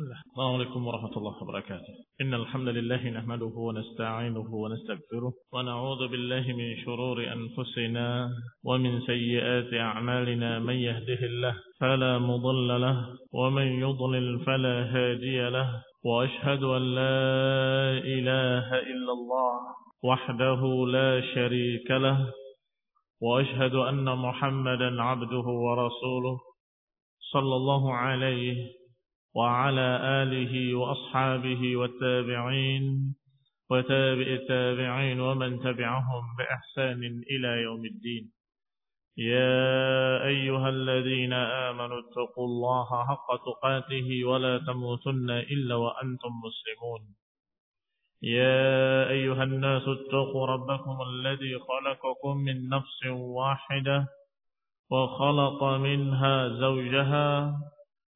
بسم الله. السلام عليكم ورحمة الله وبركاته. إن الحمد لله نحمده ونستعينه ونستغفره ونعوذ بالله من شرور أنفسنا ومن سيئات أعمالنا. من يهده الله فلا مضل له ومن يضلل فلا هادي له. وأشهد أن لا إله إلا الله وحده لا شريك له وأشهد أن محمدا عبده ورسوله صلى الله عليه وعلى آله وأصحابه والتابعين وتابع التابعين ومن تبعهم بإحسان إلى يوم الدين. يا أيها الذين آمنوا اتقوا الله حق تقاته ولا تموتن إلا وأنتم مسلمون. يا أيها الناس اتقوا ربكم الذي خلقكم من نفس واحدة وخلق منها زوجها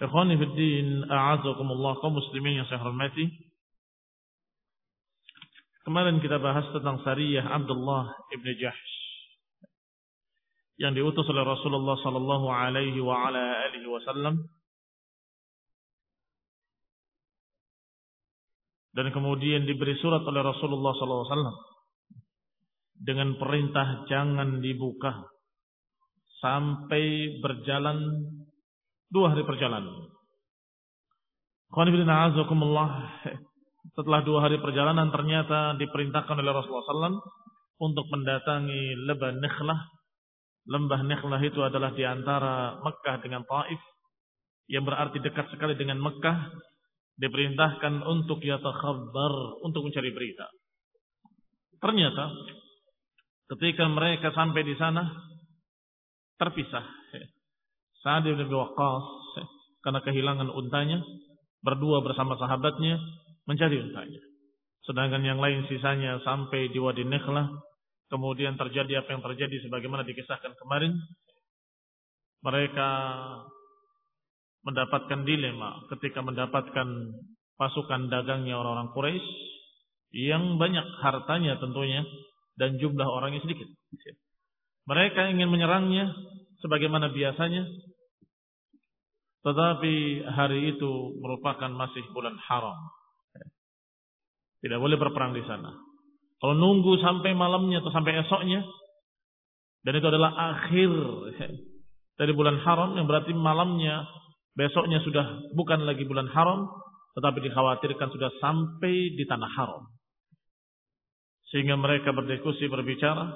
Ikhwani fi din, a'azakumullah, kaum muslimin yang saya hormati. Kemarin kita bahas tentang Sariyyah Abdullah Ibnu Jahsy yang diutus oleh Rasulullah sallallahu alaihi wa ala alihi wasallam, dan kemudian diberi surat oleh Rasulullah sallallahu alaihi wasallam dengan perintah jangan dibuka sampai berjalan 2 hari perjalanan. Setelah 2 hari perjalanan ternyata diperintahkan oleh Rasulullah SAW untuk mendatangi Lembah Nakhlah. Lembah Nakhlah itu adalah di antara Mekkah dengan Taif, yang berarti dekat sekali dengan Mekkah. Diperintahkan untuk yatakhabbar, untuk mencari berita. Ternyata ketika mereka sampai di sana terpisah. Sa'ad Ibnu Abi Waqqash karena kehilangan untanya berdua bersama sahabatnya mencari untanya. Sedangkan yang lain sisanya sampai di Wadi Nakhlah. Kemudian terjadi apa yang terjadi sebagaimana dikisahkan kemarin. Mereka mendapatkan dilema ketika mendapatkan pasukan dagangnya orang-orang Quraisy yang banyak hartanya tentunya dan jumlah orangnya sedikit. Mereka ingin menyerangnya sebagaimana biasanya, tetapi hari itu merupakan masih bulan haram. Tidak boleh berperang di sana. Kalau nunggu sampai malamnya atau sampai esoknya, dan itu adalah akhir dari bulan haram, yang berarti malamnya besoknya sudah bukan lagi bulan haram, tetapi dikhawatirkan sudah sampai di tanah haram. Sehingga mereka berdiskusi, berbicara,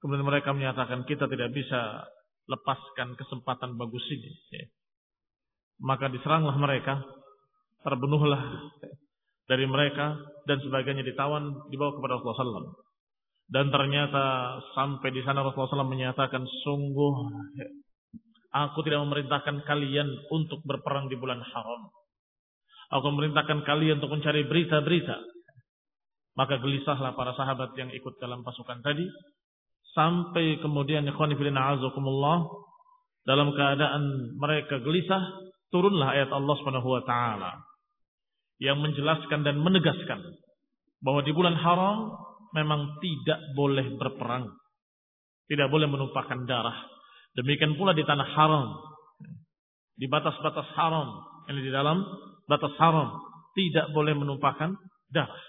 kemudian mereka menyatakan kita tidak bisa lepaskan kesempatan bagus ini. Maka diseranglah mereka, terbunuhlah dari mereka dan sebagainya, ditawan, dibawa kepada Rasulullah SAW. Dan ternyata sampai di sana Rasulullah SAW menyatakan, sungguh aku tidak memerintahkan kalian untuk berperang di bulan haram. Aku memerintahkan kalian untuk mencari berita-berita. Maka gelisahlah para sahabat yang ikut dalam pasukan tadi. Sampai kemudian dalam keadaan mereka gelisah, turunlah ayat Allah SWT yang menjelaskan dan menegaskan bahwa di bulan haram memang tidak boleh berperang, tidak boleh menumpahkan darah. Demikian pula di tanah haram, di batas-batas haram, yang di dalam batas haram tidak boleh menumpahkan darah.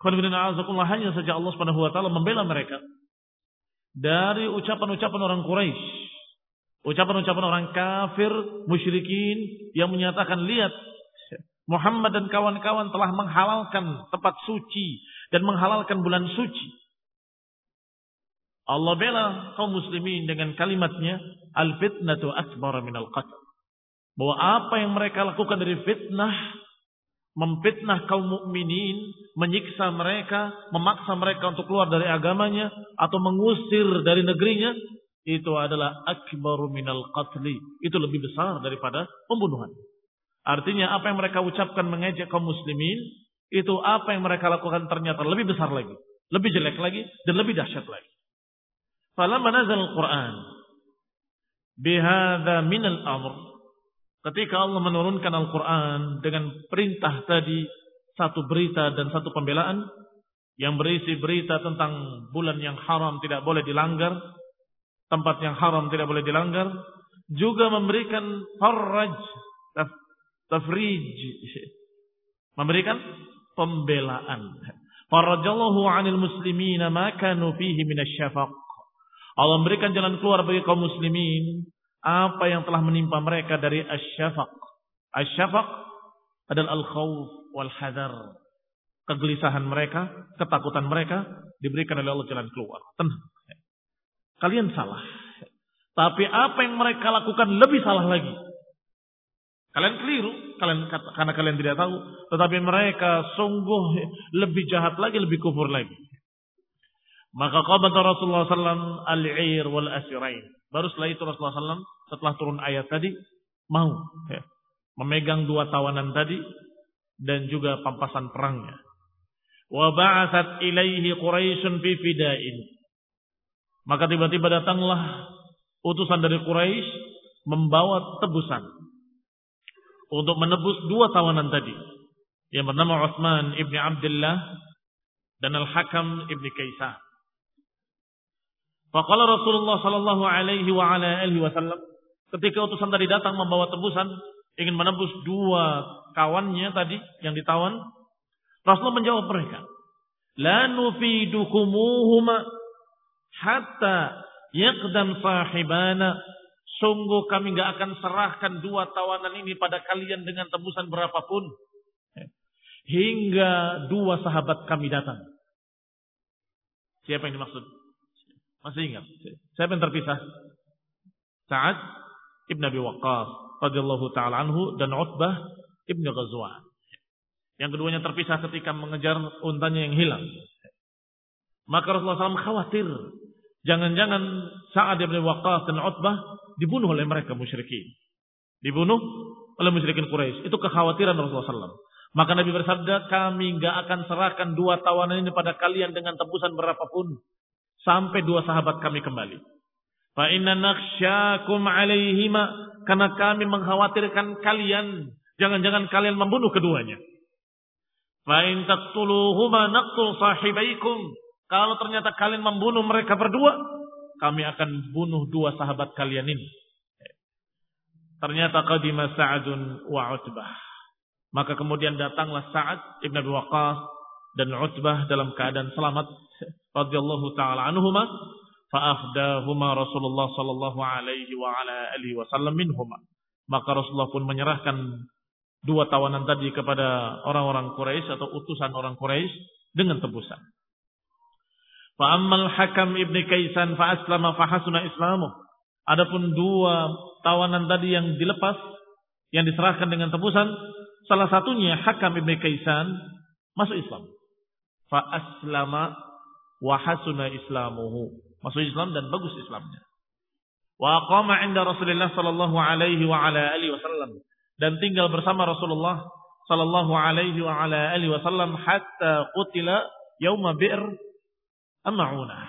Hanya saja Allah SWT membela mereka dari ucapan-ucapan orang Quraisy, ucapan-ucapan orang kafir, musyrikin, yang menyatakan, lihat Muhammad dan kawan-kawan telah menghalalkan tempat suci dan menghalalkan bulan suci. Allah bela kaum muslimin dengan kalimatnya, al-fitnatu akbar minal qatl. Bahwa apa yang mereka lakukan dari fitnah, memfitnah kaum mukminin, menyiksa mereka, memaksa mereka untuk keluar dari agamanya atau mengusir dari negerinya, itu adalah akbaru minal qatli. Itu lebih besar daripada pembunuhan. Artinya apa yang mereka ucapkan mengejek kaum muslimin, itu apa yang mereka lakukan ternyata lebih besar lagi, lebih jelek lagi, dan lebih dahsyat lagi. Falamma nazal al-Qur'an bihadza minal amr, ketika Allah menurunkan Al-Quran dengan perintah tadi, satu berita dan satu pembelaan, yang berisi berita tentang bulan yang haram tidak boleh dilanggar, tempat yang haram tidak boleh dilanggar, juga memberikan faraj, tafrij, memberikan pembelaan. Farajallahu 'anil muslimina ma kanu fihi minasyafaq. Allah memberikan jalan keluar bagi kaum muslimin apa yang telah menimpa mereka dari asyafaq. Asyafaq adalah al-khawf wal-hadar. Kegelisahan mereka, ketakutan mereka, diberikan oleh Allah jalan keluar. Tenang, kalian salah. Tapi apa yang mereka lakukan lebih salah lagi. Kalian keliru, karena kalian tidak tahu. Tetapi mereka sungguh lebih jahat lagi, lebih kufur lagi. Maka qabata Rasulullah SAW al-'ir wal-asirain. Baru setelah itu Rasulullah SAW setelah turun ayat tadi mau memegang dua tawanan tadi dan juga pampasan perangnya. Wa ba'atsat ilaihi Quraisyun fi fida'in. Maka tiba-tiba datanglah utusan dari Quraisy membawa tebusan untuk menebus dua tawanan tadi yang bernama Utsman ibni Abdullah dan al-Hakam ibni Kaisan. Faqala Rasulullah sallallahu alaihi wa ala alihi wasallam, ketika utusan tadi datang membawa tebusan, ingin menebus dua kawannya tadi yang ditawan, Rasulullah menjawab mereka, "La nufidukumuhuma hatta yaqdam sahibana." Sungguh kami enggak akan serahkan dua tawanan ini pada kalian dengan tebusan berapapun hingga dua sahabat kami datang. Siapa yang dimaksud? Masih ingat? Siapa yang terpisah? Sa'ad Ibnu Abi Waqqash radhiyallahu ta'ala anhu dan Utbah ibn Ghazwan. Yang keduanya terpisah ketika mengejar untanya yang hilang. Maka Rasulullah SAW khawatir jangan-jangan Sa'ad Ibnu Abi Waqqash dan Utbah dibunuh oleh mereka musyrikin. Dibunuh oleh musyrikin Quraisy. Itu kekhawatiran Rasulullah SAW. Maka Nabi bersabda, kami enggak akan serahkan dua tawanan ini pada kalian dengan tebusan berapapun sampai dua sahabat kami kembali. Fa inna nakhsyakum alaihima, karena kami mengkhawatirkan kalian, jangan-jangan kalian membunuh keduanya. Fa in taqtuluhuma naqtul sahibaikum, kalau ternyata kalian membunuh mereka berdua, kami akan bunuh dua sahabat kalian ini. Ternyata qadima Sa'adun wa Utbah. Maka kemudian datanglah Sa'ad Ibn Abi Waqqash dan Utbah dalam keadaan selamat radhiyallahu ta'ala anhuma, fa'afdahuma Rasulullah sallallahu alaihi wa ala alihi wasallam minhuma. Maka Rasulullah pun menyerahkan dua tawanan tadi kepada orang-orang Quraisy atau utusan orang Quraisy dengan tebusan. Fa ammal Hakam ibni Kaisan fa aslama fa hasuna islamuh. Adapun dua tawanan tadi yang dilepas, yang diserahkan dengan tebusan, salah satunya Hakam ibni Kaisan masuk Islam. Fa aslama wa hasuna islamuhu, masuk Islam dan bagus Islamnya. Wa aqama 'inda Rasulillah sallallahu alaihi wa ala alihi wasallam, dan tinggal bersama Rasulullah sallallahu alaihi wa ala alihi wasallam hatta qutila yauma bi'ir Al-Ma'unah.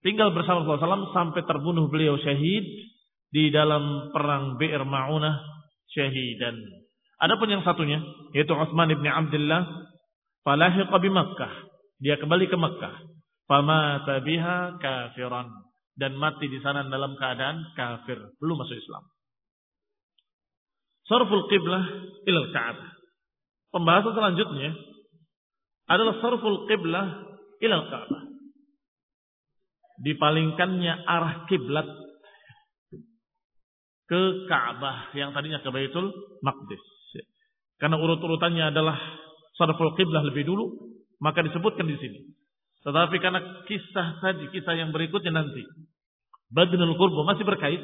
Tinggal bersama Rasulullah SAW sampai terbunuh beliau syahid di dalam perang bi'ir Ma'unah syahidan. Adapun yang satunya yaitu Utsman ibn Abdullah falahiqa bi Makkah. Dia kembali ke Mekah. Famata biha kafiran, dan mati di sana dalam keadaan kafir, belum masuk Islam. Sarful qiblah ila al-Ka'bah. Pembahasan selanjutnya adalah sarful qiblah ila al-Ka'bah. Dipalingkannya arah kiblat ke Ka'bah yang tadinya ke Baitul Maqdis. Karena urut-urutannya adalah sarful qiblah lebih dulu, maka disebutkan di sini. Tetapi karena kisah tadi, kisah yang berikutnya nanti badnul qurba masih berkait,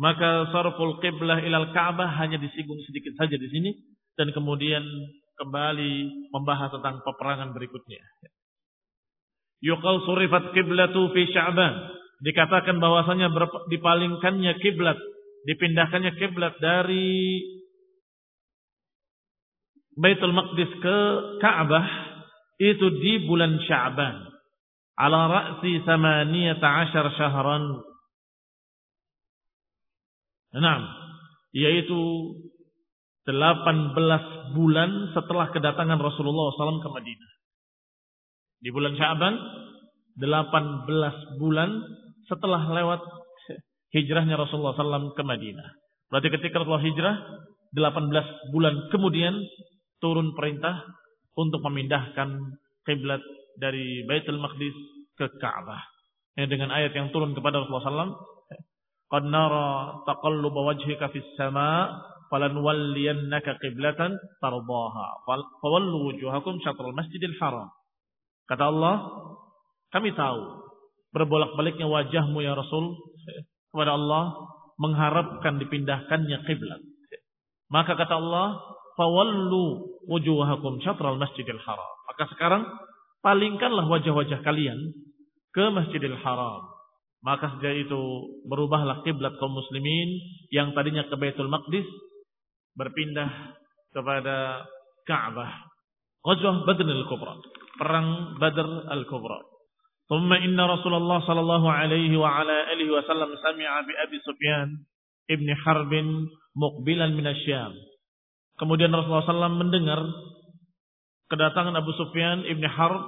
maka sarful qiblah ilal Ka'bah hanya disinggung sedikit saja di sini dan kemudian kembali membahas tentang peperangan berikutnya. Yuqal surifat qiblatu fi Sya'ban, dikatakan bahwasanya dipalingkannya kiblat, dipindahkannya kiblat dari Baitul Maqdis ke Ka'bah itu di bulan Sya'ban. Ala ra'si 18 syahran. Naam, yaitu 18 bulan setelah kedatangan Rasulullah SAW ke Madinah. Di bulan Sya'ban 18 bulan setelah lewat hijrahnya Rasulullah SAW ke Madinah. Berarti ketika Rasulullah hijrah 18 bulan kemudian turun perintah untuk memindahkan kiblat dari Baitul Maqdis ke Ka'bah. Ini dengan ayat yang turun kepada Rasulullah SAW. Qad nara taqalluba wajhika fis sama' falanuwalliyannaka qiblatan tardaha fawallu wujuhakum syatral masjidil haram. Kata Allah, kami tahu berbolak-baliknya wajahmu ya Rasul kepada Allah mengharapkan dipindahkannya kiblat. Maka kata Allah, fawallu wujuhakum syatral masjidil haram. Maka sekarang palingkanlah wajah-wajah kalian ke Masjidil Haram. Maka sejak itu berubahlah kiblat kaum muslimin yang tadinya ke Baitul Maqdis berpindah kepada Ka'bah. Ghazwah Badr al-Kubra, perang Badr al-Kubra. Thumma inna Rasulullah sallallahu alaihi wa ala alihi wasallam sami'a bi Abi Sufyan ibni Harb muqbilan min Syam. Kemudian Rasulullah SAW mendengar kedatangan Abu Sufyan ibni Harb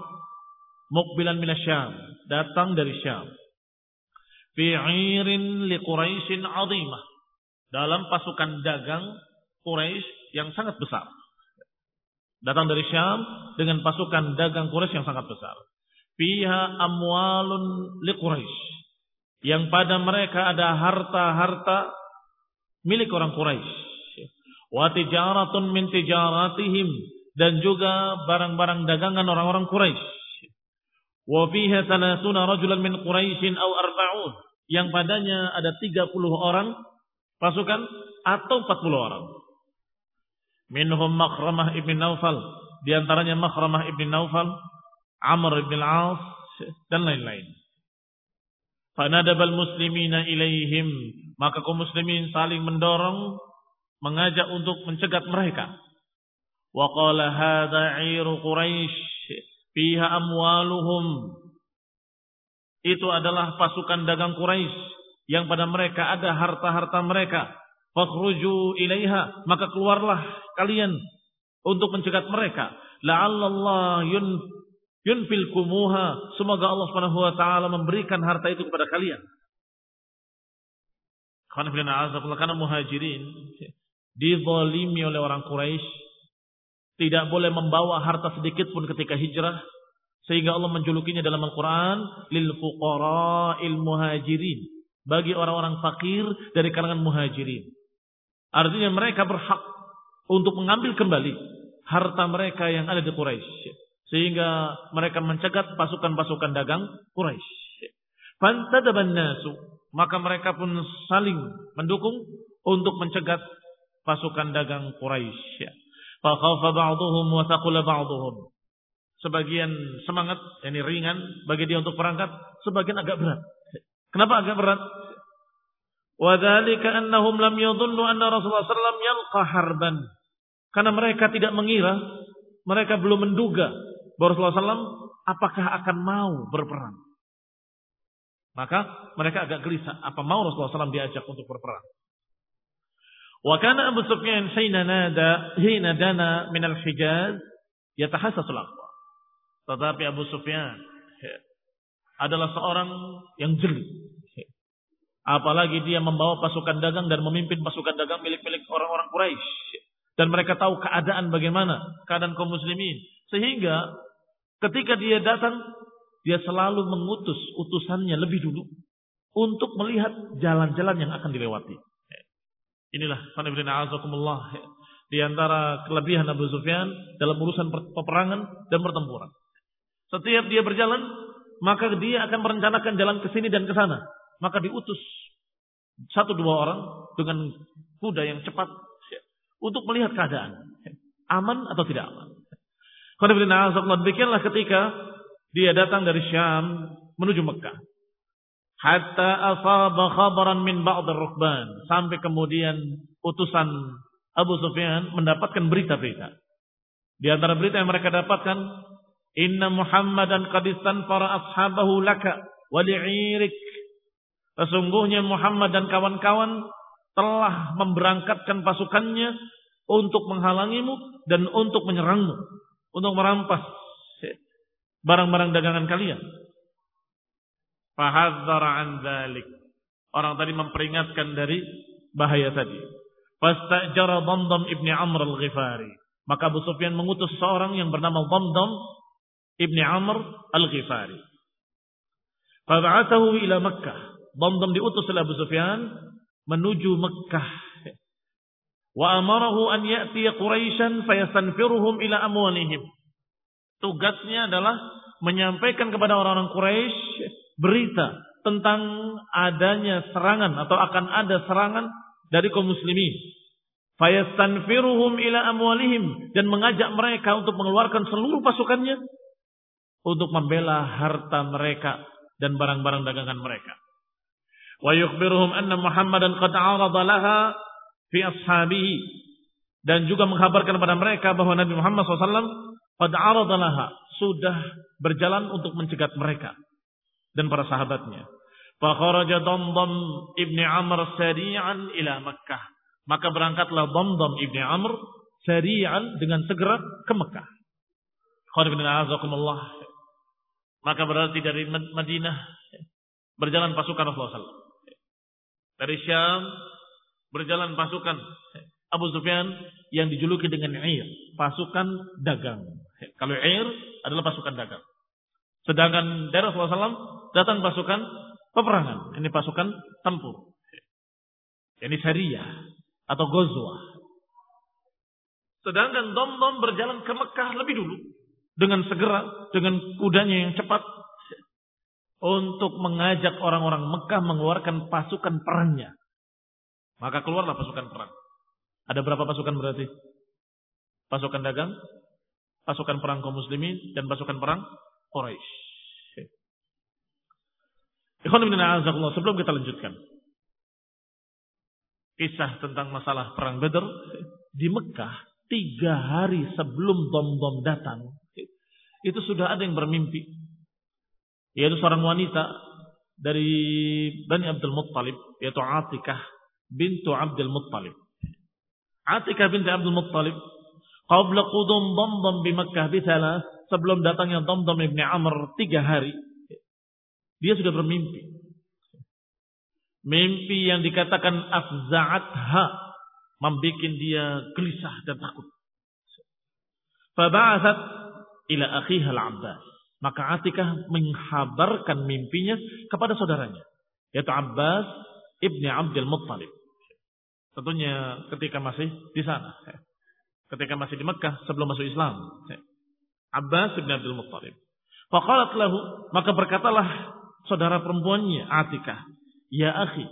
muqbilan min Syam, datang dari Syam. Bi'irin li Quraisyin 'azimah, dalam pasukan dagang Quraisy yang sangat besar. Datang dari Syam dengan pasukan dagang Quraisy yang sangat besar. Fiha amwalun li Quraisy, yang pada mereka ada harta-harta milik orang Quraisy. Wa tijaratun min tijaratihim, dan juga barang-barang dagangan orang-orang Quraisy. Wa fiha 30 rajulan min Quraisyin aw 40, yang padanya ada 30 orang pasukan atau 40 orang. Minhum Maqramah ibnu Nawfal, di antaranya Maqramah ibnu Nawfal, Amr ibnu al-Aas dan lain-lain. Fanadabal muslimina ilaihim, maka kaum muslimin saling mendorong, mengajak untuk mencegat mereka. Wa qala hadza 'iru Quraisy fiha amwaluhum, itu adalah pasukan dagang Quraisy yang pada mereka ada harta-harta mereka. Fakhruju ilaiha, maka keluarlah kalian untuk mencegat mereka. La'allallah yunfilkumuha, semoga Allah Subhanahu wa taala memberikan harta itu kepada kalian. Khana bin Azafullah, karena muhajirin dizalimi oleh orang Quraisy, tidak boleh membawa harta sedikit pun ketika hijrah, sehingga Allah menjulukinya dalam Al-Qur'an lil fuqara'il muhajirin, bagi orang-orang fakir dari kalangan muhajirin. Artinya mereka berhak untuk mengambil kembali harta mereka yang ada di Quraisy, sehingga mereka mencegat pasukan-pasukan dagang Quraisy. Fantadaban nasu, maka mereka pun saling mendukung untuk mencegat pasukan dagang Quraisy. Fa khafa ba'dhum wa taqala ba'dhum, sebagian semangat, yakni ringan bagi dia untuk berangkat, sebagian agak berat. Kenapa agak berat? Wa dzalika annahum lam yadhunnu anna Rasulullah sallallahu yalqa harban, karena mereka tidak mengira, mereka belum menduga bahwa Rasulullah sallallahu apakah akan mau berperang. Maka mereka agak gelisah, apa mau Rasulullah sallallahu diajak untuk berperang. Wa kana Abu Sufyan hina dana min al-Hijaz yatahassasu al-aqwa. Tetapi Abu Sufyan adalah seorang yang jeli. Apalagi dia membawa pasukan dagang dan memimpin pasukan dagang milik-milik orang-orang Quraisy, dan mereka tahu keadaan bagaimana, keadaan kaum muslimin. Sehingga ketika dia datang, dia selalu mengutus utusannya lebih dulu untuk melihat jalan-jalan yang akan dilewati. Inilah, Fana bin A'azakumullah, di antara kelebihan Abu Sufyan dalam urusan peperangan dan pertempuran. Setiap dia berjalan, maka dia akan merencanakan jalan ke sini dan ke sana. Maka diutus satu dua orang dengan kuda yang cepat untuk melihat keadaan aman atau tidak aman. Demikianlah ketika dia datang dari Syam menuju Mekah. Hatta asaba khabaran min ba'd ar-rukban, sampai kemudian utusan Abu Sufyan mendapatkan berita-berita. Di antara berita yang mereka dapatkan, inna Muhammadan qad istanfara ashabahu laka wa li'irik. Sesungguhnya Muhammad dan kawan-kawan telah memberangkatkan pasukannya untuk menghalangimu dan untuk menyerangmu, untuk merampas barang-barang dagangan kalian. Fahadzara'an dzalik. Orang tadi memperingatkan dari bahaya tadi. Fastajara Damdam ibn Amr al-Ghifari. Maka Abu Sufyan mengutus seorang yang bernama Damdam ibn Amr al-Ghifari. Fab'athahu ila Makkah. Damdam diutus oleh Abu Sufyan menuju Makkah. Wa amarahu an ya'tiya Quraisyan fayastanfiruhum ila amwalihim. Tugasnya adalah menyampaikan kepada orang-orang Quraisy berita tentang adanya serangan atau akan ada serangan dari kaum muslimin. Fayastanfiruhum ila amwalihim, dan mengajak mereka untuk mengeluarkan seluruh pasukannya untuk membela harta mereka dan barang-barang dagangan mereka. Wa yukhbiruhum anna Muhammadan qad 'arada laha fi ashabihi, dan juga menghabarkan kepada mereka bahwa Nabi Muhammad SAW qad 'arada laha, sudah berjalan untuk mencegat mereka dan para sahabatnya. Fa kharaja Damdam ibn Amr sari'an ila Makkah. Maka berangkatlah Damdam ibn Amr sari'an, dengan segera ke Makkah. Maka berarti dari Madinah berjalan pasukan Rasulullah SAW. Dari Syam berjalan pasukan Abu Sufyan yang dijuluki dengan Ir, pasukan dagang. Kalau Ir adalah pasukan dagang. Sedangkan dari Rasulullah SAW datang pasukan peperangan. Ini pasukan tempur. Ini Sariyyah atau Ghazwah. Sedangkan Damdam berjalan ke Mekah lebih dulu, dengan segera, dengan kudanya yang cepat, untuk mengajak orang-orang Mekah mengeluarkan pasukan perangnya. Maka keluarlah pasukan perang. Ada berapa pasukan berarti? Pasukan dagang, pasukan perang kaum muslimin, dan pasukan perang Quraisy. Sebelum kita lanjutkan kisah tentang masalah perang Badr di Mekah, 3 hari sebelum Damdam datang, itu sudah ada yang bermimpi, yaitu seorang wanita dari Bani Abdul Muttalib, yaitu Atikah binti Abdul Muttalib. Atikah binti Abdul Muttalib qabla qudum Damdam di Mekah bithalas, sebelum datangnya Damdam ibn Amr 3 hari, dia sudah bermimpi. Mimpi yang dikatakan afza'atha, membikin dia gelisah dan takut. Faba'athat ila akhiha al-Abbas. Maka Atikah menghabarkan mimpinya kepada saudaranya, yaitu Abbas ibn Abdul Muttalib. Tentunya ketika masih di sana, ketika masih di Mekah sebelum masuk Islam. Abbas ibn Abdul Muttalib. Faqalat lahu, maka berkatalah saudara perempuannya Atikah, ya akhi,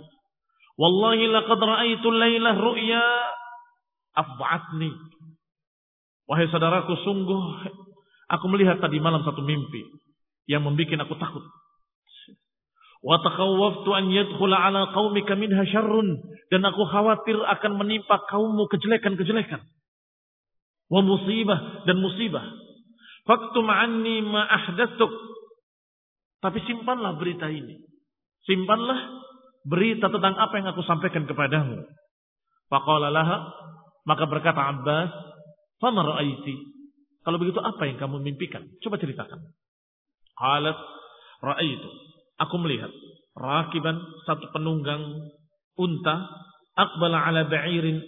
wallahi laqad ra'aitu lailah ru'ya afda'atni. Wahai saudaraku, sungguh aku melihat tadi malam satu mimpi yang membuat aku takut. Wa takhawwaftu an yadkhula ala qaumika minha syarrun, dan aku khawatir akan menimpa kaummu kejelekan-kejelekan. Wa musibah, dan musibah. Faktum anni ma ahdatsuk. Tapi simpanlah berita ini. Simpanlah berita tentang apa yang aku sampaikan kepadamu. Faqala laha, maka berkata Abbas, "Fama ra'aiti?" Kalau begitu apa yang kamu mimpikan? Coba ceritakan. Qalat, "Ra'aitu." Aku melihat rakiban, satu penunggang unta, aqbala ala ba'irin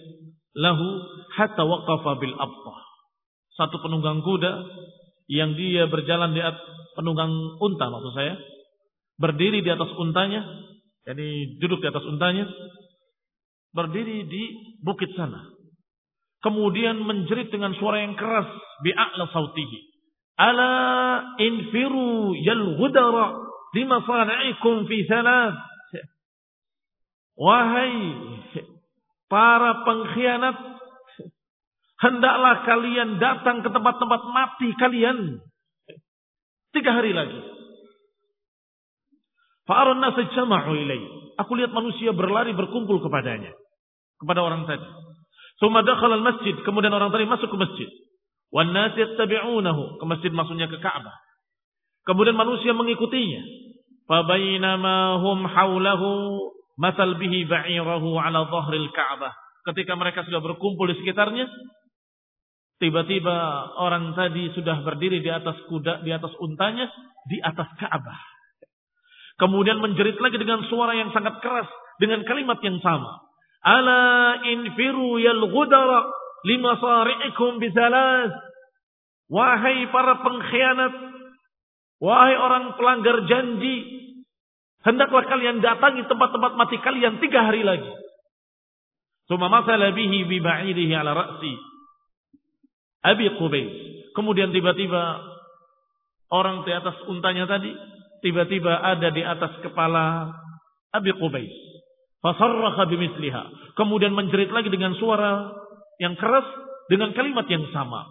lahu hatta waqafa bil abtah. Satu penunggang kuda yang dia berjalan di atas, penunggang unta maksud saya, berdiri di atas untanya, yakni duduk di atas untanya, berdiri di bukit sana. kemudian menjerit dengan suara yang keras, bi'a'la sautihi, ala infiru yalghudara limasana'ikum fi thalath. Wahai para pengkhianat, hendaklah kalian datang ke tempat-tempat mati kalian 3 hari lagi. Fa'arun nas jama'u ilaihi. Aku lihat manusia berlari berkumpul kepadanya, kepada orang tadi. Tsumma dakhala al-masjid, kemudian orang tadi masuk ke masjid. Wan nas yattabi'unahu, ke masjid maksudnya ke Ka'bah. Kemudian manusia mengikutinya. Fa bainama hum haulahu mathal bihi ba'irahu ala dhahril Ka'bah. Ketika mereka sudah berkumpul di sekitarnya, tiba-tiba orang tadi sudah berdiri di atas kuda, di atas untanya, di atas Ka'bah. Kemudian menjerit lagi dengan suara yang sangat keras, dengan kalimat yang sama. Ala infiru yalghudara limasari'ikum bizalas. Wahai para pengkhianat, wahai orang pelanggar janji, hendaklah kalian datangi tempat-tempat mati kalian 3 hari lagi. Tsumma masala bihi bi ba'irihi ala ra'si Abi Qubais. Kemudian tiba-tiba orang di atas untanya tadi tiba-tiba ada di atas kepala Abi Qubais. Fasarraha bimithliha. Kemudian menjerit lagi dengan suara yang keras dengan kalimat yang sama.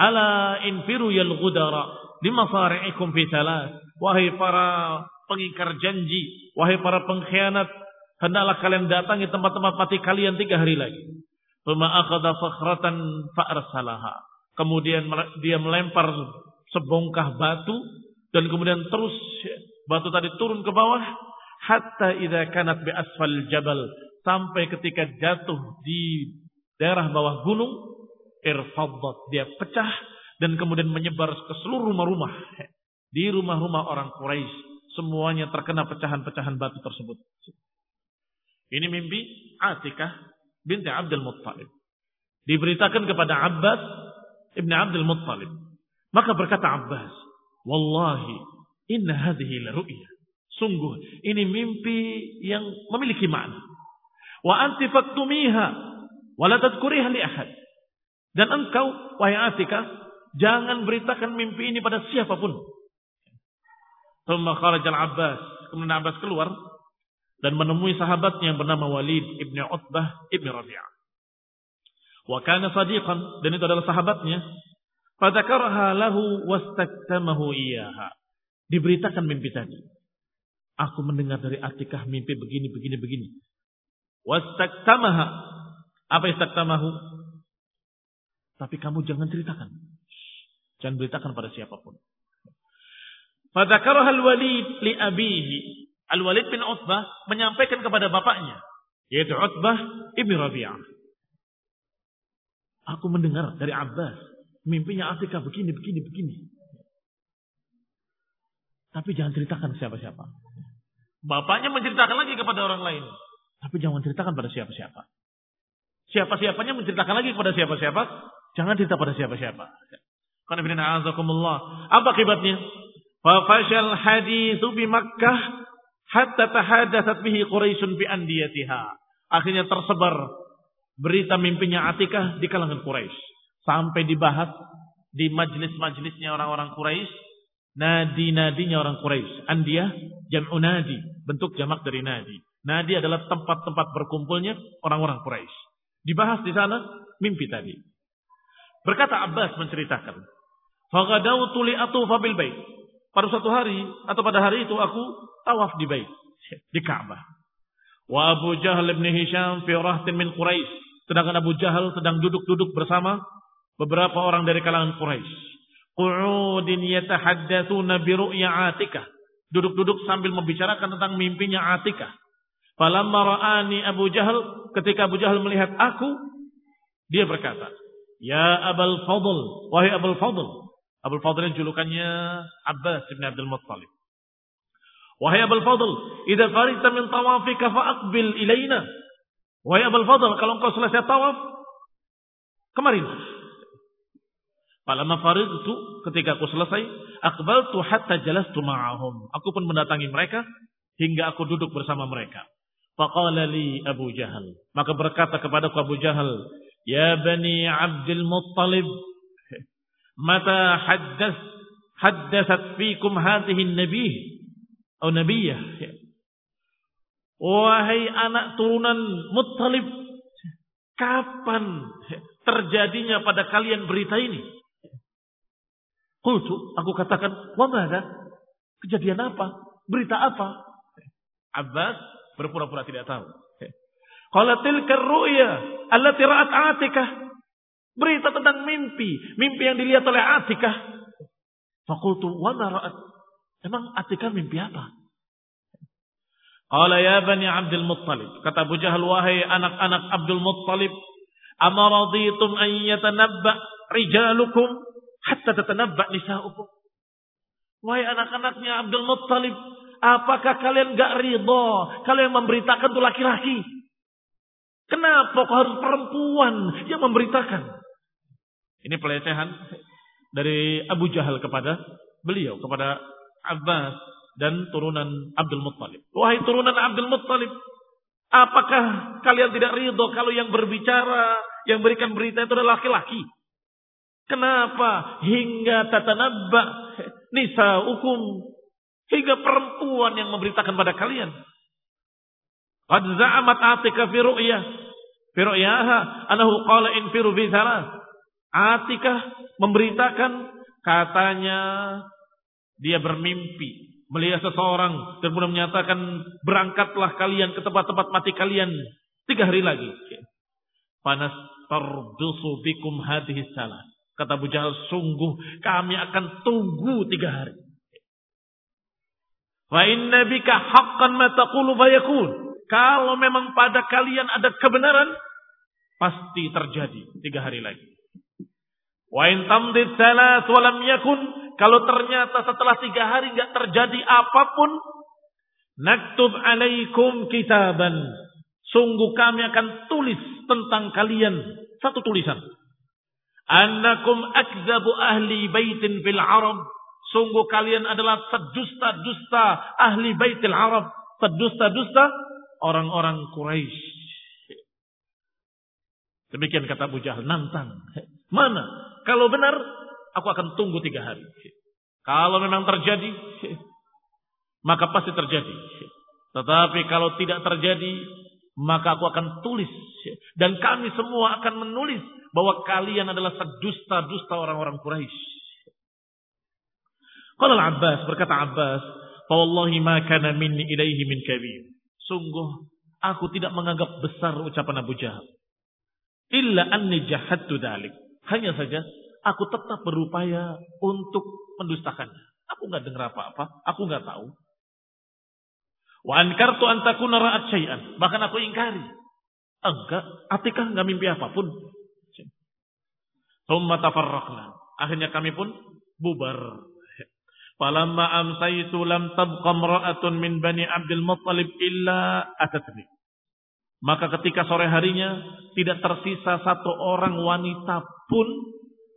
Ala infiru yalghudara limasari'ikum fi thalath. Wahai para pengingkar janji, wahai para pengkhianat, hendaklah kalian datangi tempat-tempat mati kalian 3 hari lagi. Kemudian dia melempar sebongkah batu dan kemudian terus batu tadi turun ke bawah, hatta idza kanat bi asfal jabal, sampai ketika jatuh di daerah bawah gunung, irfaddat, dia pecah dan kemudian menyebar ke seluruh rumah-rumah. Di rumah-rumah orang Quraisy semuanya terkena pecahan-pecahan batu tersebut. Ini mimpi Atikah binti Abd al Mutalib. Diberitakan kepada Abbas ibn Abdul Muttalib. Maka berkata Abbas, wallahi inna hadhihi laru'ya. Sungguh ini mimpi yang memiliki makna. Wa anti faktumiha wa la tadhkuriha li ahad. Dan engkau wahai Atikah, jangan beritakan mimpi ini pada siapapun. Tsumma kharaja al-Abbas, kemudian Abbas keluar dan menemui sahabatnya yang bernama Walid ibn Utbah ibn Rabi'ah. Wa kana sadiqan, dan itu adalah sahabatnya. Fadzakaraha lahu wastaktamahu iyaha. Diberitakan mimpi tadi. Aku mendengar dari Atikah mimpi begini begini begini. Wastaktamaha. Apa istaktamahu? Tapi kamu jangan ceritakan. Jangan beritakan pada siapapun. Fadzakaraha al-Walid li abihi. Al-Walid bin Utbah menyampaikan kepada bapaknya, yaitu Utbah ibn Rabi'ah. Aku mendengar dari Abbas, mimpinya Atikah begini, begini, begini. Tapi jangan ceritakan siapa-siapa. Bapaknya menceritakan lagi kepada orang lain, tapi jangan ceritakan pada siapa-siapa. Siapa-siapanya menceritakan lagi kepada siapa-siapa, jangan cerita pada siapa-siapa. Qul inna a'udzubikumullah. Apa akibatnya? Fafashal hadithu bi Makkah hatta tahadatsat bihi Quraisyun bi andiyatiha. Akhirnya tersebar berita mimpinya Atikah di kalangan Quraisy, sampai dibahas di majelis-majelisnya orang-orang Quraisy, nadi-nadinya orang Quraisy. Andiyah jam'u nadi, bentuk jamak dari nadi. Nadi adalah tempat-tempat berkumpulnya orang-orang Quraisy. Dibahas di sana mimpi tadi. Berkata Abbas menceritakan, "Faghadawtu li atufa bil bait." Pada suatu hari atau pada hari itu aku tawaf di bait, di Ka'bah. Wa Abu Jahal bin Hisham fi rahtin min Quraisy. Sedangkan Abu Jahal sedang duduk-duduk bersama beberapa orang dari kalangan Quraisy. Qu'udin yatahaddatsuna bi ru'ya Atikah. Duduk-duduk sambil membicarakan tentang mimpinya Atikah. Falamma ra'ani Abu Jahal, ketika Abu Jahal melihat aku, dia berkata, "Ya Abul Fadl, wahai Abul Fadl." Abul Fadl julukannya Abbas ibn Abdul Muttalib. Wahai Abul Fadl, idza farita min tawafika fa'aqbil ilaina. Wahai Abul Fadl, kalau engkau selesai tawaf, kemari. Falamma faridtu, ketika aku selesai, aqbaltu hatta jalastu ma'ahum. Aku pun mendatangi mereka hingga aku duduk bersama mereka. Faqala li Abu Jahal. Maka berkata kepadaku Abu Jahal, Ya Bani Abdul Muttalib, mata haddasat fikum hadihin nabih atau nabiyah. Wahai anak turunan Muttalib, kapan terjadinya pada kalian berita ini? Qultu, aku katakan, wa madza? Kejadian apa? Berita apa? Abbas berpura-pura tidak tahu. Qala tilka ar-ru'ya allati ra'at Atikah. Berita tentang mimpi, mimpi yang dilihat oleh Atikah. Faqultu wa ma ra'at? Emang Atikah mimpi apa? Qala ya Bani Abdul Muttalib, kata Abu Jahal, wahai anak-anak Abdul Muttalib, amaraditum an yatanabba rijalukum hatta tatanabba nisa'ukum. Wahai anak-anaknya Abdul Muttalib, apakah kalian gak ridho kalau yang memberitakan itu laki-laki? Kenapa kok harus perempuan yang memberitakan? Ini pelecehan dari Abu Jahal kepada beliau, kepada Abbas dan turunan Abdul Muttalib. Wahai turunan Abdul Muttalib, apakah kalian tidak ridho kalau yang berbicara, yang berikan berita itu adalah laki-laki? Kenapa hingga tatanabba nisa'ukum, hingga perempuan yang memberitakan pada kalian? Qad za'amat Atikah fi ru'yah. Fi ru'yaha annahu qala infiru bi thalath. Atikah memberitakan, katanya dia bermimpi melihat seseorang dan kemudian menyatakan, berangkatlah kalian ke tempat-tempat mati kalian 3 hari lagi. Panas tardusu bikum hadhihi salah. Kata Abu Jahal, sungguh kami akan tunggu 3 hari. Wa inna bika haqqan ma taqulu fayakun. Kalau memang pada kalian ada kebenaran, pasti terjadi 3 hari lagi. Wa in tamdid thalath wa lam yakun. Kalau ternyata setelah 3 hari enggak terjadi apapun, naktub alaikum kitaban. Sungguh kami akan tulis tentang kalian satu tulisan. Annakum akdzabu ahli baitin fil Arab. Sungguh kalian adalah sedusta-dusta ahli baitil Arab, sedusta-dusta orang-orang Quraisy. Demikian kata Abu Jahal, nantang. Mana? Kalau benar, aku akan tunggu 3 hari. Kalau memang terjadi, maka pasti terjadi. Tetapi kalau tidak terjadi, maka aku akan tulis. Dan kami semua akan menulis bahwa kalian adalah sedusta-dusta orang-orang Quraisy. Qala al-Abbas, berkata Abbas, fa wallahi ma kana minni ilaihi min kabir. Sungguh aku tidak menganggap besar ucapan Abu Jahal. Illa anni jahadtu dzalik. Hanya saja aku tetap berupaya untuk mendustakannya. Aku enggak dengar apa-apa, aku enggak tahu. Wa ankartu an takuna ra'at syai'an. Bahkan aku ingkari. Enggak, Atikah enggak mimpi apapun. Tsumma tafarraqna. Akhirnya kami pun bubar. Falamma amsaytu lam tabqa imra'atun min Bani Abdul Muttalib illa atatni. Maka ketika sore harinya tidak tersisa satu orang wanita pun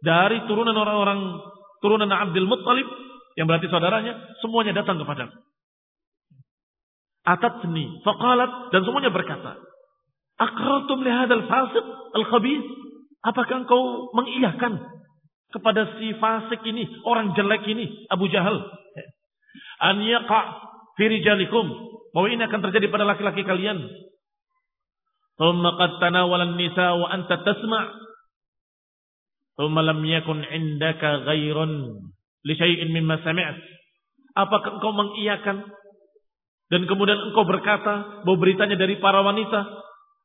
dari turunan orang-orang turunan Abdul Muttalib, yang berarti saudaranya, semuanya datang kepadaku. Atatni faqalat, dan semuanya berkata, "Aqrartum li hadzal fasiq al-khabith?" Apakah engkau mengiyakan kepada si fasik ini, orang jelek ini, Abu Jahal, an yaqa fi rijalikum, bahwa ini akan terjadi pada laki-laki kalian. Thumma qad tanawala an-nisa wa anta tasma'. Thumma lam yakun 'indaka ghairun li syai'in mimma sami'at. Apakah engkau mengiyakan dan kemudian engkau berkata bahwa beritanya dari para wanita?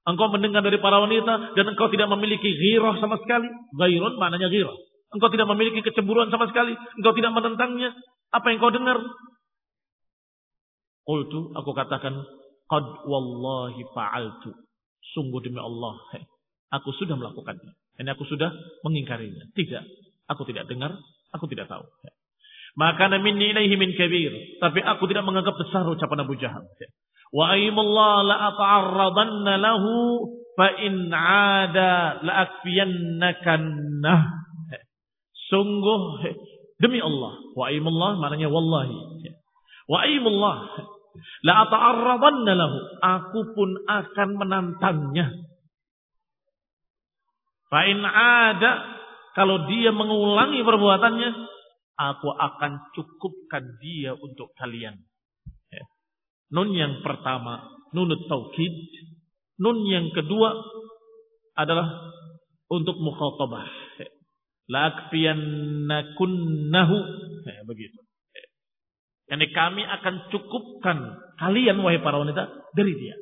Engkau mendengar dari para wanita dan engkau tidak memiliki ghirah sama sekali. Ghairun maknanya ghirah. Engkau tidak memiliki kecemburuan sama sekali. Engkau tidak menentangnya. Apa yang kau dengar? Qultu, aku katakan, qad wallahi fa'altu. Sungguh demi Allah, aku sudah melakukannya. Dan aku sudah mengingkarinya. Tidak, aku tidak dengar, aku tidak tahu. Maka na minni ilaihi min kabir. Tapi aku tidak menganggap besar ucapan Abu Jahal. Wa aimallah la ata'arradanna lahu fa'in 'ada la akfiyannakannah. Sungguh demi Allah, wa'imullah maknanya wallahi, wa'imullah la ata'arradanna lahu, aku pun akan menantangnya. Fa'in ada, kalau dia mengulangi perbuatannya, aku akan cukupkan dia untuk kalian. Ya. Nun yang pertama, nunut taukid. Nun yang kedua adalah untuk mukhatabah. Ya. La'akfiyannakunnahu. Ya, begitu. Ya. Yani kami akan cukupkan kalian, wahai para wanita, dari dia.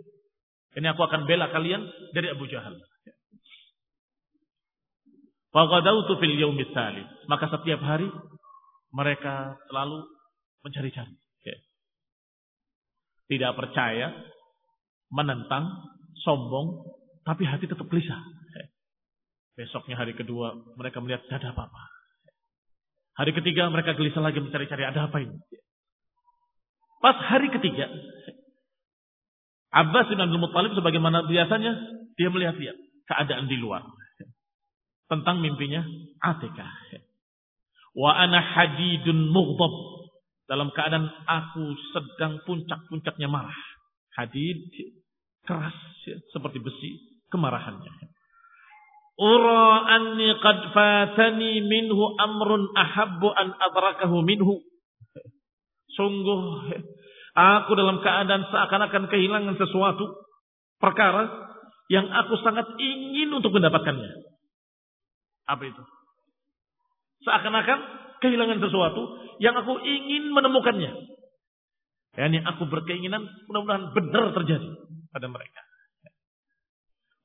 Ini aku akan bela kalian dari Abu Jahal. Faqadautu fil yaumi tsalits. Maka setiap hari mereka selalu mencari-cari. Tidak percaya, menentang, sombong, tapi hati tetap gelisah. Besoknya hari kedua mereka melihat tidak ada apa-apa. Hari ketiga mereka gelisah lagi mencari-cari, ada apa ini? Pas hari ketiga Abbas bin Abdul Muttalib sebagaimana biasanya dia melihat-lihat keadaan di luar. Tentang mimpinya Atikah. Wa ana hadidun mughdab. Dalam keadaan aku sedang puncak-puncaknya marah. Hadid keras seperti besi kemarahannya. Ura anni qad fatani minhu amrun ahabbu an adrakahu minhu. Sungguh aku dalam keadaan seakan-akan kehilangan sesuatu perkara yang aku sangat ingin untuk mendapatkannya. Apa itu? Seakan-akan kehilangan sesuatu yang aku ingin menemukannya. Yani aku berkeinginan mudah-mudahan benar terjadi pada mereka.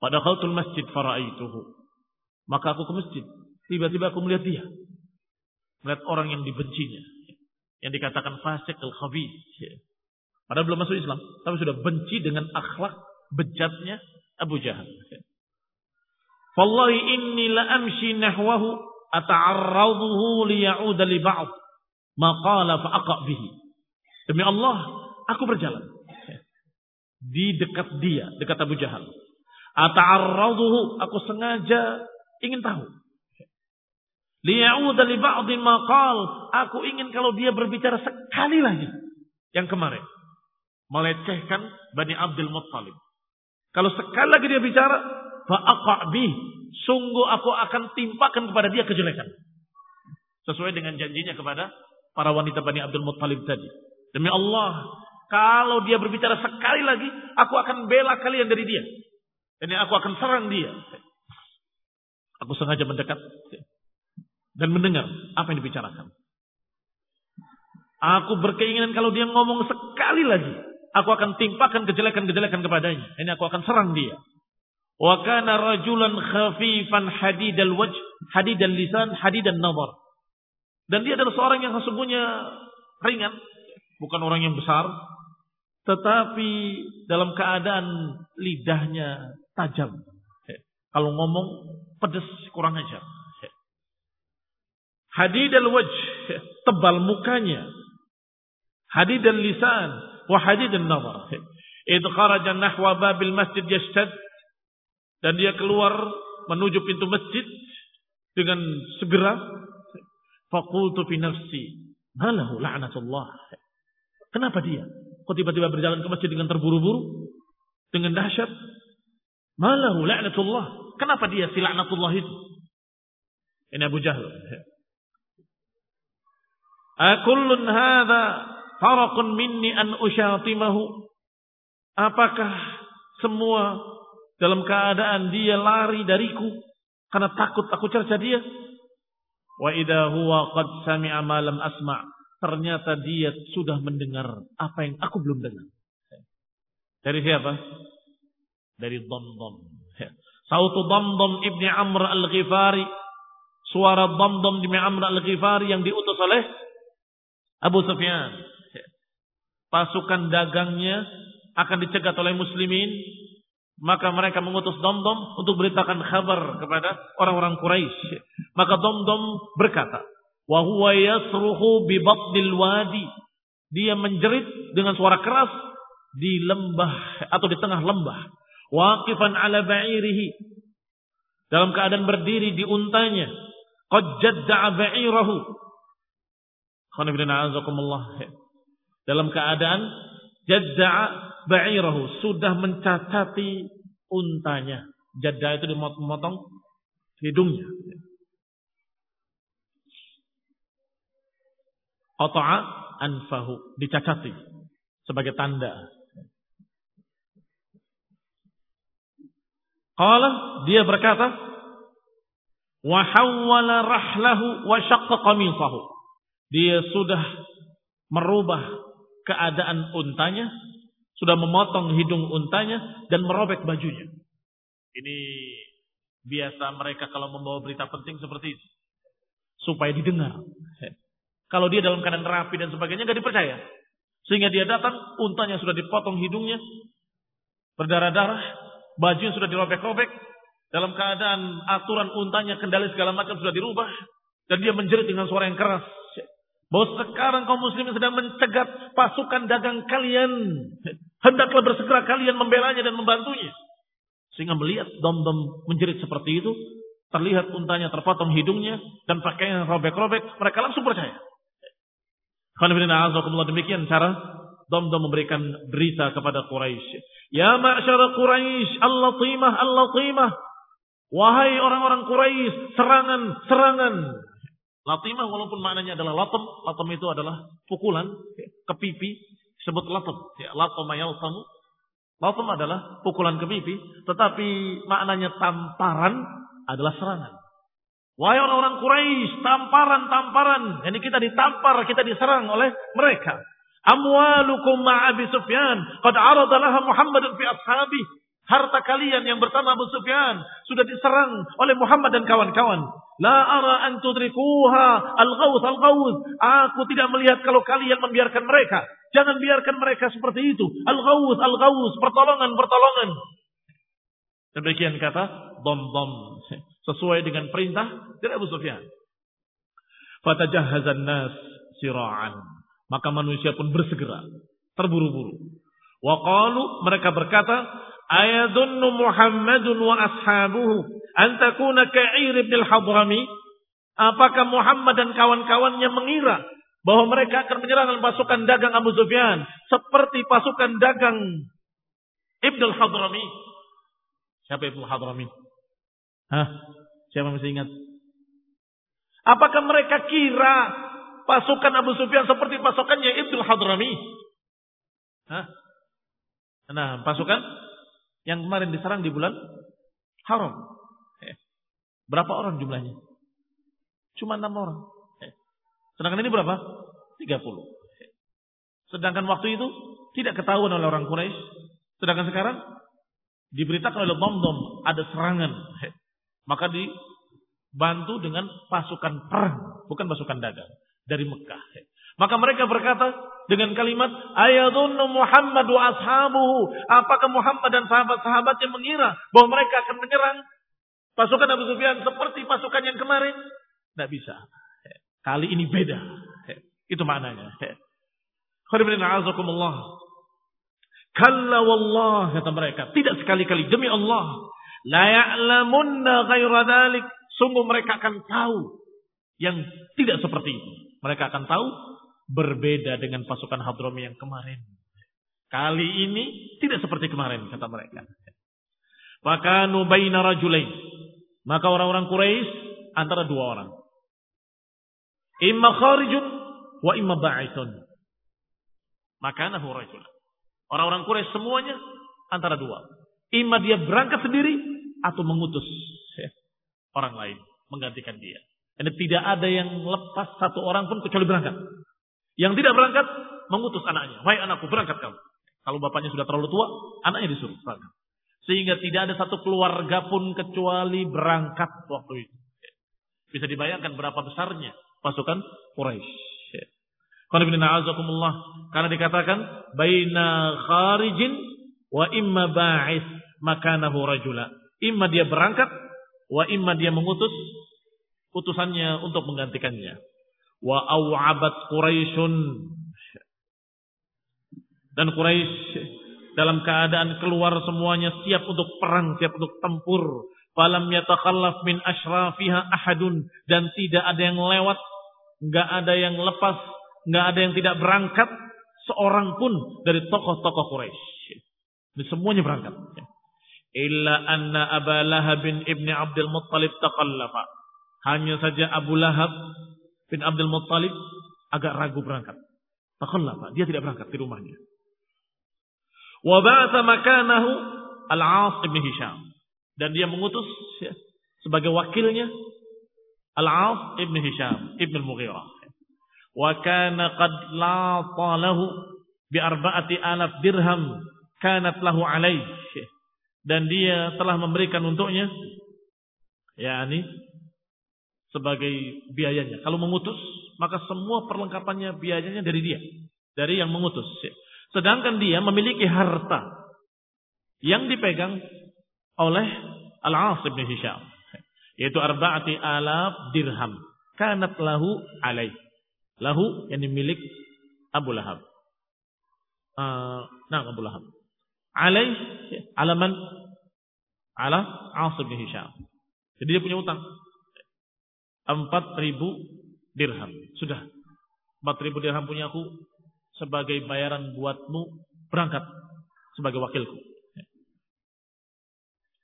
Pada khaltul masjid faraituhu. Maka aku ke masjid. Tiba-tiba aku melihat dia. Melihat orang yang dibencinya. Yang dikatakan fasik al-khabith. Padahal belum masuk Islam. Tapi sudah benci dengan akhlak bejatnya Abu Jahal. Wallahi inni la amshi nahwahu ata'arraduhu liya'uda li ba'd maqala fa'aqa bihi. Demi Allah, aku berjalan di dekat dia, dekat Abu Jahal. Ata'arraduhu, aku sengaja ingin tahu. Liya'uda li ba'd maqal, aku ingin kalau dia berbicara sekali lagi yang kemarin melecehkan Bani Abdul Muttalib. Kalau sekali lagi dia bicara fa'aqabih, sungguh aku akan timpakan kepada dia kejelekan. Sesuai dengan janjinya kepada para wanita Bani Abdul Muttalib tadi. Demi Allah, kalau dia berbicara sekali lagi, aku akan bela kalian dari dia. Dan aku akan serang dia. Aku sengaja mendekat dan mendengar apa yang dibicarakan. Aku berkeinginan kalau dia ngomong sekali lagi, aku akan timpakan kejelekan-kejelekan kepadanya. Ini aku akan serang dia. Wa kana rajulan khafifan hadidal wajh, hadidal lisan, hadidan nazar. Dan dia adalah seorang yang sesungguhnya ringan, bukan orang yang besar, tetapi dalam keadaan lidahnya tajam. Kalau ngomong pedas kurang ajar. Hadidal wajh, tebal mukanya. Hadidal lisan wa hadidan nazar. Idh kharaja nahwa babil masjid yashtad. Dan dia keluar menuju pintu masjid dengan segera. Faqultu fi nafsi, ma lahu la'natullah. Kenapa dia? Kok tiba-tiba berjalan ke masjid dengan terburu-buru? Dengan dahsyat? Ma lahu la'natullah. Kenapa dia si la'natullah itu? Ini Abu Jahal. Akullun hadha faraqun minni an usyatimahu. Apakah semua dalam keadaan dia lari dariku karena takut aku cerca dia? Wa idza huwa qad sami'a ma lam asma'. Ternyata dia sudah mendengar apa yang aku belum dengar. Dari siapa? Dari Damdam. Sautu Damdam ibn Amr al-Ghifari. Suara Damdam ibn Amr al-Ghifari yang diutus oleh Abu Sufyan. Pasukan dagangnya akan dicegat oleh muslimin. Maka mereka mengutus Damdam untuk beritakan kabar kepada orang-orang Quraisy. Maka Damdam berkata, "Wa huwa yasruhu bi batnil wadi." Dia menjerit dengan suara keras di lembah atau di tengah lembah. Waqifan ala ba'irihi. Dalam keadaan berdiri di untanya. Qad jadda'a ba'irahu. Khana bin na'azakumullah. Dalam keadaan jadda'a ba'irahu, sudah mencacati untanya. Jadda itu dimotong hidungnya. Qata'a anfahu, dicacati sebagai tanda. Qala, dia berkata, wa hawwala rahlahu wa syaqqa qamisahu. Dia sudah merubah keadaan untanya, sudah memotong hidung untanya dan merobek bajunya. Ini biasa mereka kalau membawa berita penting seperti itu, supaya didengar. Kalau dia dalam keadaan rapi dan sebagainya nggak dipercaya, sehingga dia datang, untanya sudah dipotong hidungnya berdarah-darah, bajunya sudah dirobek-robek, dalam keadaan aturan untanya, kendali segala macam sudah dirubah, dan dia menjerit dengan suara yang keras bahwa sekarang kaum muslimin sedang mencegat pasukan dagang kalian, hendaklah bersegera kalian membelanya dan membantunya. Sehingga melihat Damdam menjerit seperti itu, terlihat untanya terpotong hidungnya dan pakaian robek-robek, mereka langsung percaya. Demikian cara Damdam memberikan berita kepada Quraisy. Ya ma'syara Quraisy, al-latimah, al-latimah. Wahai orang-orang Quraisy, serangan, serangan. Latimah walaupun maknanya adalah latem, latem itu adalah pukulan ke pipi, disebut latem. Ya, latama yalsam. Latem adalah pukulan ke pipi, tetapi maknanya tamparan adalah serangan. Wahai orang-orang Quraisy, tamparan, tamparan. Jadi kita ditampar, kita diserang oleh mereka. Amwalukum ma Abi Sufyan qad 'arada laha Muhammadun fi ashabi. Harta kalian yang bernama Abu Sufyan sudah diserang oleh Muhammad dan kawan-kawan. La ara an tudrikuha al-ghaus al-ghaus. Aku tidak melihat kalau kalian membiarkan mereka. Jangan biarkan mereka seperti itu. Al-ghaus al-ghaus, pertolongan, pertolongan. Demikian kata Damdam sesuai dengan perintah dari Abu Sufyan. Fatajahhazan nas sira'an. Maka manusia pun bersegera, terburu-buru. Waqalu, mereka berkata, ayadunnu Muhammadun wa ashabuhu an takuna ka'ir ibn al-Hadrami. Apakah Muhammad dan kawan-kawannya mengira bahwa mereka akan menyerang pasukan dagang Abu Sufyan seperti pasukan dagang Ibn al-Hadrami? Siapa Ibn al-Hadrami? Hah? Siapa masih ingat? Apakah mereka kira pasukan Abu Sufyan seperti pasukannya Ibn al-Hadrami? Hah? Nah, pasukan yang kemarin diserang di bulan Haram. Berapa orang jumlahnya? Cuma 6 orang. Sedangkan ini berapa? 30. Sedangkan waktu itu tidak ketahuan oleh orang Quraisy. Sedangkan sekarang diberitakan oleh Damdam ada serangan. Maka dibantu dengan pasukan perang, bukan pasukan dagang. Dari Mekah. Maka mereka berkata dengan kalimat ayadunnu Muhammad wa ashabuhu. Apakah Muhammad dan sahabat-sahabatnya mengira bahwa mereka akan menyerang pasukan Abu Sufyan seperti pasukan yang kemarin? Tidak bisa. Kali ini beda. Itu maknanya. Kalla wallah, kata mereka. Tidak sekali-kali, demi Allah. La ya'lamunna ghaira dhalik. Sungguh mereka akan tahu yang tidak seperti itu. Mereka akan tahu berbeda dengan pasukan Hadrami yang kemarin. Kali ini tidak seperti kemarin, kata mereka. Fakanu baina rajulain. Maka orang-orang Quraisy antara dua orang. Imma kharijun wa imma ba'itun. Makanahu rajul. Orang-orang Quraisy semuanya antara dua. Imma dia berangkat sendiri atau mengutus orang lain menggantikan dia. Ini tidak ada yang lepas satu orang pun kecuali berangkat. Yang tidak berangkat mengutus anaknya. Wahai anakku, berangkat kamu. Kalau bapaknya sudah terlalu tua, anaknya disuruh berangkat. Sehingga tidak ada satu keluarga pun kecuali berangkat waktu itu. Bisa dibayangkan berapa besarnya pasukan Quraisy. Karena dikatakan baina kharijin wa imma ba'is makanahu rajula. Imma dia berangkat wa imma dia mengutus utusannya untuk menggantikannya. Wa aw'abat Quraisyun. Dan Quraisy dalam keadaan keluar semuanya siap untuk perang, siap untuk tempur. Falam yatakhallaf min ashrafiha ahadun. Dan tidak ada yang lewat, enggak ada yang lepas, enggak ada yang tidak berangkat seorang pun dari tokoh-tokoh Quraisy. Semuanya berangkat. illa anna Abu Lahab bin ibni Abd al Mutalib taqallafa. Hanya saja Abu Lahab bin Abd al Mutalib agak ragu berangkat. Taqallafa, dia tidak berangkat di rumahnya. Wa ba'atha makanahu al-'As ibn Hisham, dan dia mengutus sebagai wakilnya al-'As ibn Hisham ibn al-Mughirah. Wa kana qad la'ata lahu bi 4,000 dirham kanat lahu alaih, dan dia telah memberikan untuknya yakni sebagai biayanya. Kalau mengutus maka semua perlengkapannya, biayanya dari dia, dari yang mengutus. Sedangkan dia memiliki harta yang dipegang oleh al-'As ibn Hisham, yaitu 4,000 dirham kanat lahu alaih, lahu yang milik Abu Lahab. Abu Lahab alaih alaman ala 'As ibn Hisham. Jadi dia punya utang 4,000 dirham. Sudah, 4,000 dirham punya aku sebagai bayaran buatmu berangkat sebagai wakilku.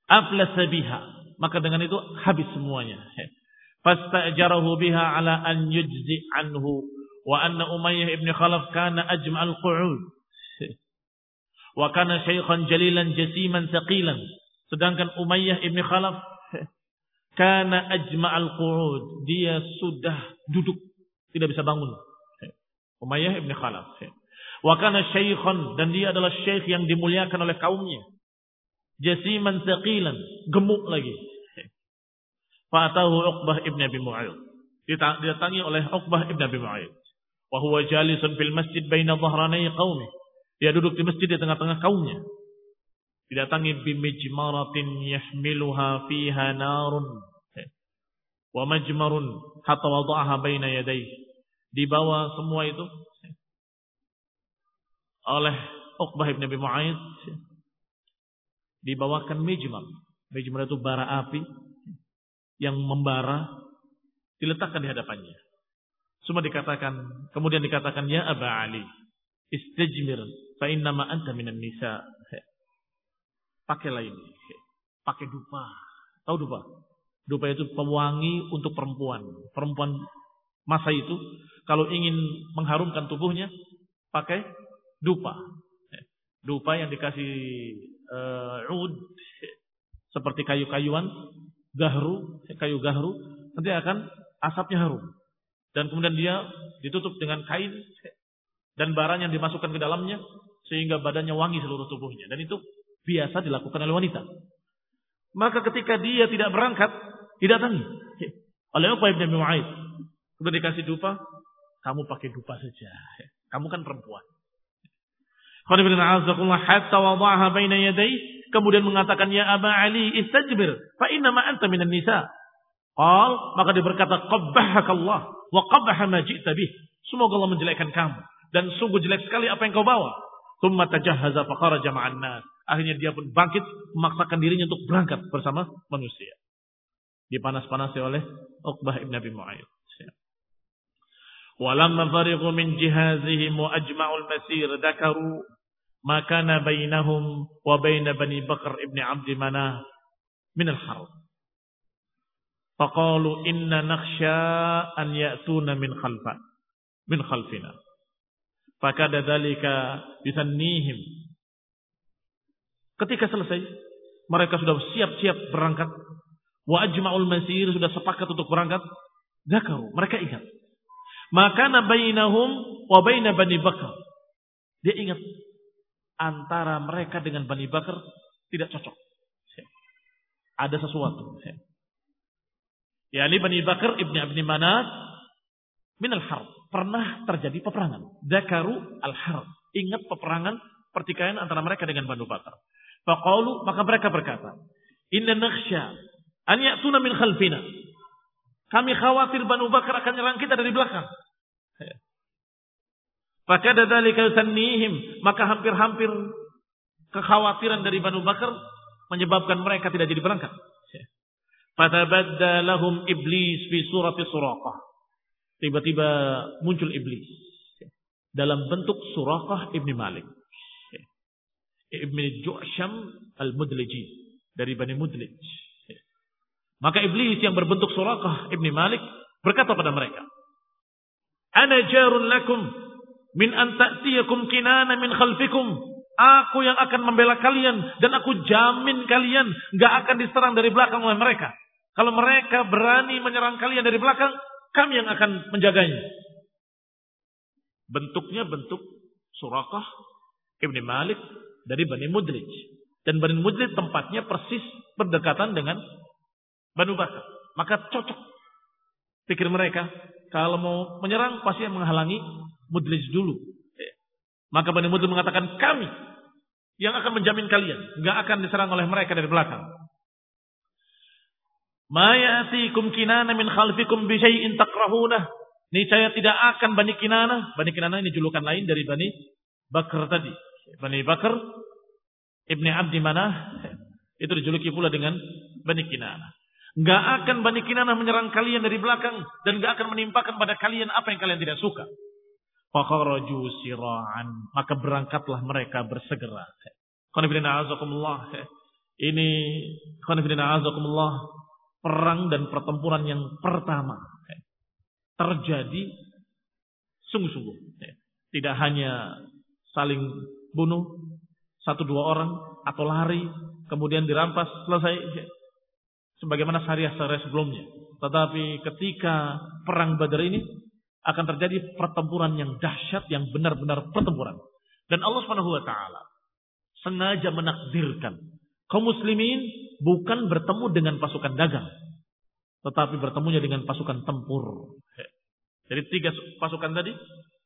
Aflasa biha, maka dengan itu habis semuanya. Fastajarahu biha ala an yujzi anhu wa anna Umayyah Ibn Khalaf kana ajma'al qu'ud wa kana syaikhan jalilan jasiman saqilan. Sedangkan Umayyah Ibn Khalaf kana ajma'al qu'ud, dia sudah duduk tidak bisa bangun. Umayyah Ibn Khalaf wa kana syaikhan, dan dia adalah syaikh yang dimuliakan oleh kaumnya, jasiman saqilan, gemuk lagi. Fa'atahu Uqbah ibn Abi Mu'ayt, didatangi oleh Uqbah ibn Abi Mu'ayt. Wa huwa jalisun fil masjid baina dhahranai qaumi, dia duduk di masjid di tengah-tengah kaumnya. Didatangi bimijmaratin yahmiluha fiha narun wa majmarun hatta wada'aha baina yadayhi, dibawa semua itu oleh Uqbah ibn Abi Mu'ayt. Dibawakan mijmar. Mijmar itu bara api yang membara, diletakkan di hadapannya. Semua dikatakan, kemudian dikatakan, ya Aba Ali, istijmir fa inna ma anta minan nisa. Pakailah ini. Pakai dupa. Tahu dupa? Dupa itu pewangi untuk perempuan. Perempuan masa itu kalau ingin mengharumkan tubuhnya pakai dupa. Dupa yang dikasih ud, seperti kayu-kayuan, gahru, kayu gahru, nanti akan asapnya harum. Dan kemudian dia ditutup dengan kain dan barang yang dimasukkan ke dalamnya sehingga badannya wangi seluruh tubuhnya. Dan itu biasa dilakukan oleh wanita. Maka ketika dia tidak berangkat, didatangi oleh Uqbah bin Mu'ayt. Kemudian dikasih dupa, kamu pakai dupa saja, kamu kan perempuan. Kemudian mengatakan, ya Aba Ali, istajbir fa inna ma anta minan nisa. Maka dia berkata, qabbahaka Allah wa qabbaha ma ji'ta bih, semoga Allah menjelekkan kamu dan sungguh jelek sekali apa yang kau bawa. Tsumma tajahhaza fa kharaja ma'an nas, akhirnya dia pun bangkit memaksakan dirinya untuk berangkat bersama manusia. Dipanas-panasi oleh Uqbah ibn Abi Mu'ayt. Walamma fariqu min jihazihim wa ajma'ul masir dakaru makana bainahum wa baina Bani Bakr ibn Abd Manah min al-Harb. Faqalu inna nakhsha an ya'tuna min khalfa min khalfina. Fakada dzalika yusannihim. Ketika selesai, mereka sudah siap-siap berangkat. Wa ajma'ul masir, sudah sepakat untuk berangkat. Dakaru, mereka ingat. Maka nabainahum wa baina Bani Bakr, dia ingat antara mereka dengan Bani Bakr tidak cocok, ada sesuatu. Yani Bani Bakr ibni Abdi Manat min al-Harb, pernah terjadi peperangan. Dzakaru al-Harb, ingat peperangan, pertikaian antara mereka dengan Bani Bakr. Faqalu, maka mereka berkata, inna nakhsha an ya'tuna min khalfina, kami khawatir Bani Bakr akan nyerang kita dari belakang. Fakada dzalika yusannihim, maka hampir-hampir kekhawatiran dari Bani Bakr menyebabkan mereka tidak jadi berangkat. Fatabadda lahum iblis fi surati Suraqah, tiba-tiba muncul iblis dalam bentuk Suraqah ibn Malik ibn Ju'sham al-Mudliji. dari Bani Mudlij. Maka iblis yang berbentuk Suraqah ibn Malik berkata pada mereka, "Ana jarun lakum min an ta'tiyakum Kinana min khalfikum." Aku yang akan membela kalian dan aku jamin kalian nggak akan diserang dari belakang oleh mereka. Kalau mereka berani menyerang kalian dari belakang, kami yang akan menjaganya. Bentuknya bentuk Suraqah ibn Malik dari Bani Mudlij, dan Bani Mudlij tempatnya persis berdekatan dengan Bani Bakr. Maka cocok pikir mereka, kalau mau menyerang pasti menghalangi Mudlij dulu. Maka Bani Mudlij mengatakan, kami yang akan menjamin kalian nggak akan diserang oleh mereka dari belakang. Ma ya'tikum Kinana min khalfikum bi syai'in takrahunah. Niscaya tidak akan Bani Kinana. Bani Kinana ini julukan lain dari Bani Bakr tadi. Bani Bakr ibni Abdi Manah itu dijuluki pula dengan Bani Kinana. Nggak akan Bani Kinana menyerang kalian dari belakang dan nggak akan menimpakan pada kalian apa yang kalian tidak suka. Fakharaju sira'an, maka berangkatlah mereka bersegera. Qanifidina azakumullah. Ini qanifidina azakumullah, perang dan pertempuran yang pertama terjadi sungguh-sungguh. Tidak hanya saling bunuh satu dua orang atau lari kemudian dirampas selesai sebagaimana syariah-syariah sebelumnya. Tetapi ketika perang Badar ini akan terjadi pertempuran yang dahsyat, yang benar-benar pertempuran. Dan Allah SWT sengaja menakdirkan kaum muslimin bukan bertemu dengan pasukan dagang, tetapi bertemunya dengan pasukan tempur. Jadi tiga pasukan tadi,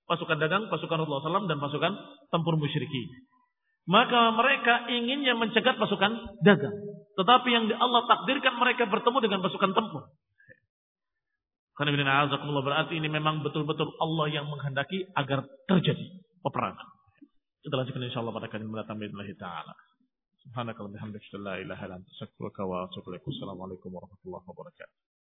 pasukan dagang, pasukan Rasulullah SAW, dan pasukan tempur musyrikin. Maka mereka inginnya mencegat pasukan dagang, tetapi yang Allah takdirkan mereka bertemu dengan pasukan tempur. Berarti ini memang betul-betul Allah yang menghendaki agar terjadi peperangan. Kita lanjutkan insyaallah pada kali mendatang billahi taala. Subhanakallahumma wa bihamdika la ilaha illa anta astaghfiruka wa atubu ilaik. Assalamualaikum warahmatullahi wabarakatuh.